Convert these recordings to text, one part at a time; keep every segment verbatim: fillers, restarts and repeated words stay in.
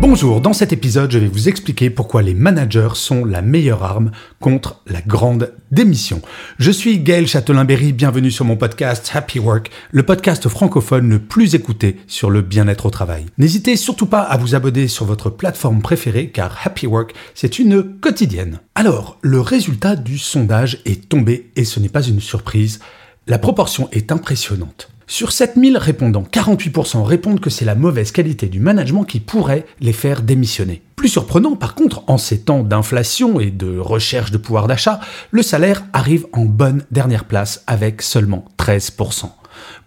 Bonjour, dans cet épisode, je vais vous expliquer pourquoi les managers sont la meilleure arme contre la grande démission. Je suis Gaël Châtelain-Berry, bienvenue sur mon podcast Happy Work, le podcast francophone le plus écouté sur le bien-être au travail. N'hésitez surtout pas à vous abonner sur votre plateforme préférée car Happy Work, c'est une quotidienne. Alors, le résultat du sondage est tombé et ce n'est pas une surprise, la proportion est impressionnante. Sur sept mille répondants, quarante-huit pour cent répondent que c'est la mauvaise qualité du management qui pourrait les faire démissionner. Plus surprenant, par contre, en ces temps d'inflation et de recherche de pouvoir d'achat, le salaire arrive en bonne dernière place avec seulement treize pour cent.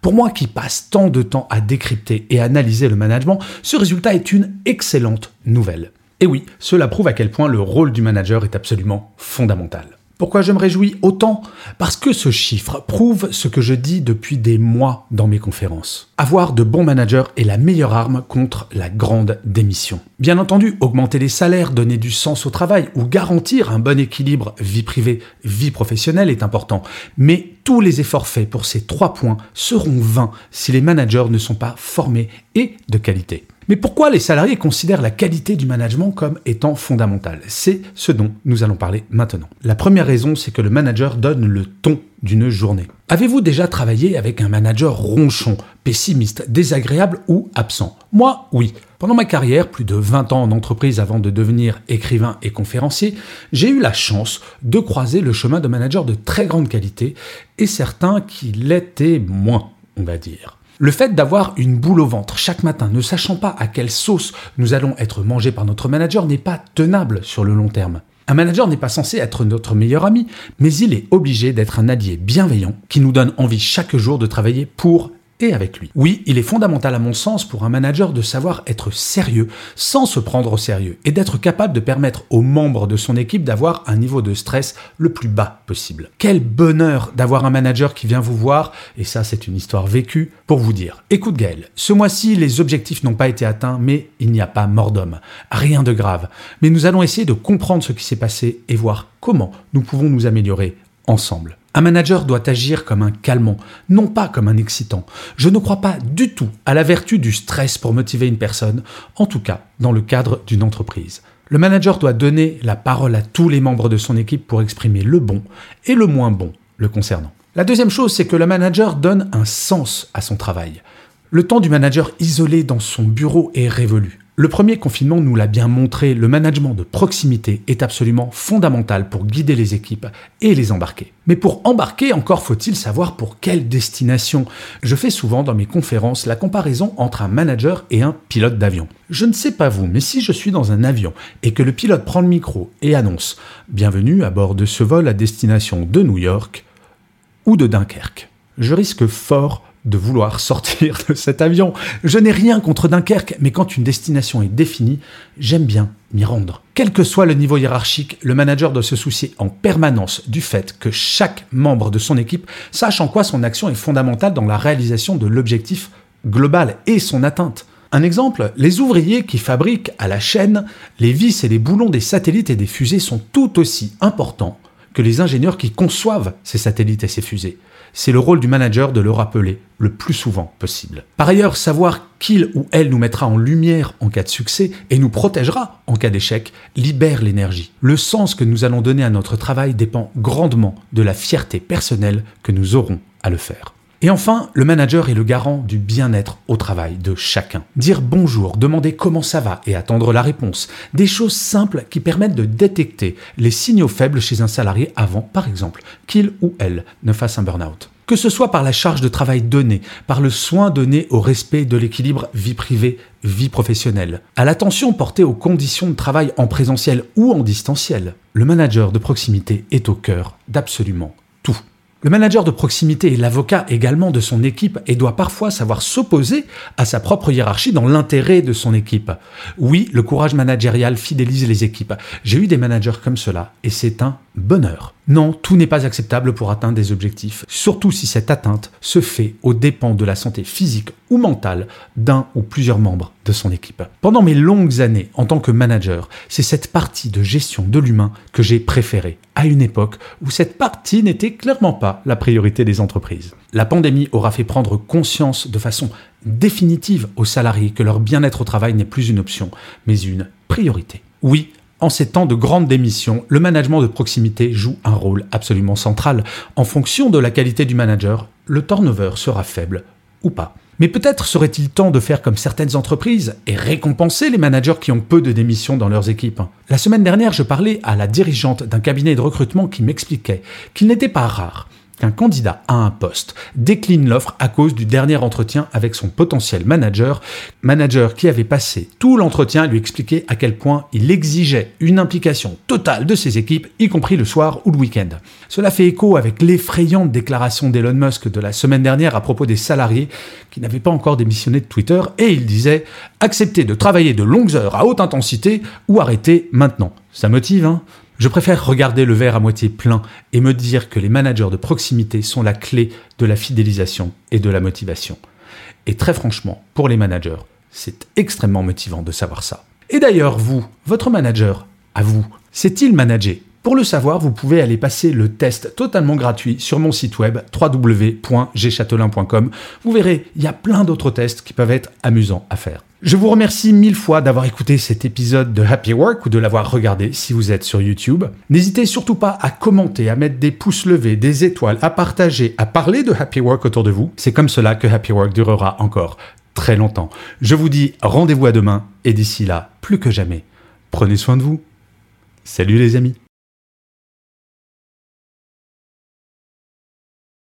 Pour moi qui passe tant de temps à décrypter et analyser le management, ce résultat est une excellente nouvelle. Et oui, cela prouve à quel point le rôle du manager est absolument fondamental. Pourquoi je me réjouis autant ? Parce que ce chiffre prouve ce que je dis depuis des mois dans mes conférences. Avoir de bons managers est la meilleure arme contre la grande démission. Bien entendu, augmenter les salaires, donner du sens au travail ou garantir un bon équilibre vie privée, vie professionnelle est important. Mais tous les efforts faits pour ces trois points seront vains si les managers ne sont pas formés et de qualité. Mais pourquoi les salariés considèrent la qualité du management comme étant fondamentale ? C'est ce dont nous allons parler maintenant. La première raison, c'est que le manager donne le ton d'une journée. Avez-vous déjà travaillé avec un manager ronchon, pessimiste, désagréable ou absent ? Moi, oui. Pendant ma carrière, plus de vingt ans en entreprise avant de devenir écrivain et conférencier, j'ai eu la chance de croiser le chemin de managers de très grande qualité et certains qui l'étaient moins, on va dire. Le fait d'avoir une boule au ventre chaque matin, ne sachant pas à quelle sauce nous allons être mangés par notre manager, n'est pas tenable sur le long terme. Un manager n'est pas censé être notre meilleur ami, mais il est obligé d'être un allié bienveillant qui nous donne envie chaque jour de travailler pour et avec lui. Oui, il est fondamental à mon sens pour un manager de savoir être sérieux sans se prendre au sérieux et d'être capable de permettre aux membres de son équipe d'avoir un niveau de stress le plus bas possible. Quel bonheur d'avoir un manager qui vient vous voir, et ça c'est une histoire vécue, pour vous dire « Écoute Gaël, ce mois-ci les objectifs n'ont pas été atteints mais il n'y a pas mort d'homme, rien de grave, mais nous allons essayer de comprendre ce qui s'est passé et voir comment nous pouvons nous améliorer ensemble. » Un manager doit agir comme un calmant, non pas comme un excitant. Je ne crois pas du tout à la vertu du stress pour motiver une personne, en tout cas dans le cadre d'une entreprise. Le manager doit donner la parole à tous les membres de son équipe pour exprimer le bon et le moins bon le concernant. La deuxième chose, c'est que le manager donne un sens à son travail. Le temps du manager isolé dans son bureau est révolu. Le premier confinement nous l'a bien montré, le management de proximité est absolument fondamental pour guider les équipes et les embarquer. Mais pour embarquer, encore faut-il savoir pour quelle destination. Je fais souvent dans mes conférences la comparaison entre un manager et un pilote d'avion. Je ne sais pas vous, mais si je suis dans un avion et que le pilote prend le micro et annonce « Bienvenue à bord de ce vol à destination de New York » ou de Dunkerque, je risque fort de vouloir sortir de cet avion. Je n'ai rien contre Dunkerque, mais quand une destination est définie, j'aime bien m'y rendre. Quel que soit le niveau hiérarchique, le manager doit se soucier en permanence du fait que chaque membre de son équipe sache en quoi son action est fondamentale dans la réalisation de l'objectif global et son atteinte. Un exemple, les ouvriers qui fabriquent à la chaîne les vis et les boulons des satellites et des fusées sont tout aussi importants que les ingénieurs qui conçoivent ces satellites et ces fusées. C'est le rôle du manager de le rappeler le plus souvent possible. Par ailleurs, savoir qu'il ou elle nous mettra en lumière en cas de succès et nous protégera en cas d'échec libère l'énergie. Le sens que nous allons donner à notre travail dépend grandement de la fierté personnelle que nous aurons à le faire. Et enfin, le manager est le garant du bien-être au travail de chacun. Dire bonjour, demander comment ça va et attendre la réponse. Des choses simples qui permettent de détecter les signaux faibles chez un salarié avant, par exemple, qu'il ou elle ne fasse un burn-out. Que ce soit par la charge de travail donnée, par le soin donné au respect de l'équilibre vie privée, vie professionnelle, à l'attention portée aux conditions de travail en présentiel ou en distanciel, le manager de proximité est au cœur d'absolument tout. Le manager de proximité est l'avocat également de son équipe et doit parfois savoir s'opposer à sa propre hiérarchie dans l'intérêt de son équipe. Oui, le courage managérial fidélise les équipes. J'ai eu des managers comme cela et c'est un bonheur. Non, tout n'est pas acceptable pour atteindre des objectifs, surtout si cette atteinte se fait aux dépens de la santé physique ou mentale d'un ou plusieurs membres de son équipe. Pendant mes longues années en tant que manager, c'est cette partie de gestion de l'humain que j'ai préférée, à une époque où cette partie n'était clairement pas la priorité des entreprises. La pandémie aura fait prendre conscience de façon définitive aux salariés que leur bien-être au travail n'est plus une option, mais une priorité. Oui, en ces temps de grandes démissions, le management de proximité joue un rôle absolument central. En fonction de la qualité du manager, le turnover sera faible ou pas. Mais peut-être serait-il temps de faire comme certaines entreprises et récompenser les managers qui ont peu de démissions dans leurs équipes. La semaine dernière, je parlais à la dirigeante d'un cabinet de recrutement qui m'expliquait qu'il n'était pas rare qu'un candidat à un poste décline l'offre à cause du dernier entretien avec son potentiel manager, manager qui avait passé tout l'entretien à lui expliquer à quel point il exigeait une implication totale de ses équipes, y compris le soir ou le week-end. Cela fait écho avec l'effrayante déclaration d'Elon Musk de la semaine dernière à propos des salariés qui n'avaient pas encore démissionné de Twitter, et il disait « Acceptez de travailler de longues heures à haute intensité ou arrêtez maintenant ». Ça motive, hein ? Je préfère regarder le verre à moitié plein et me dire que les managers de proximité sont la clé de la fidélisation et de la motivation. Et très franchement, pour les managers, c'est extrêmement motivant de savoir ça. Et d'ailleurs, vous, votre manager, à vous, sait-il manager ? Pour le savoir, vous pouvez aller passer le test totalement gratuit sur mon site web w w w point g chatelain point com. Vous verrez, il y a plein d'autres tests qui peuvent être amusants à faire. Je vous remercie mille fois d'avoir écouté cet épisode de Happy Work ou de l'avoir regardé si vous êtes sur YouTube. N'hésitez surtout pas à commenter, à mettre des pouces levés, des étoiles, à partager, à parler de Happy Work autour de vous. C'est comme cela que Happy Work durera encore très longtemps. Je vous dis rendez-vous à demain et d'ici là, plus que jamais, prenez soin de vous. Salut les amis.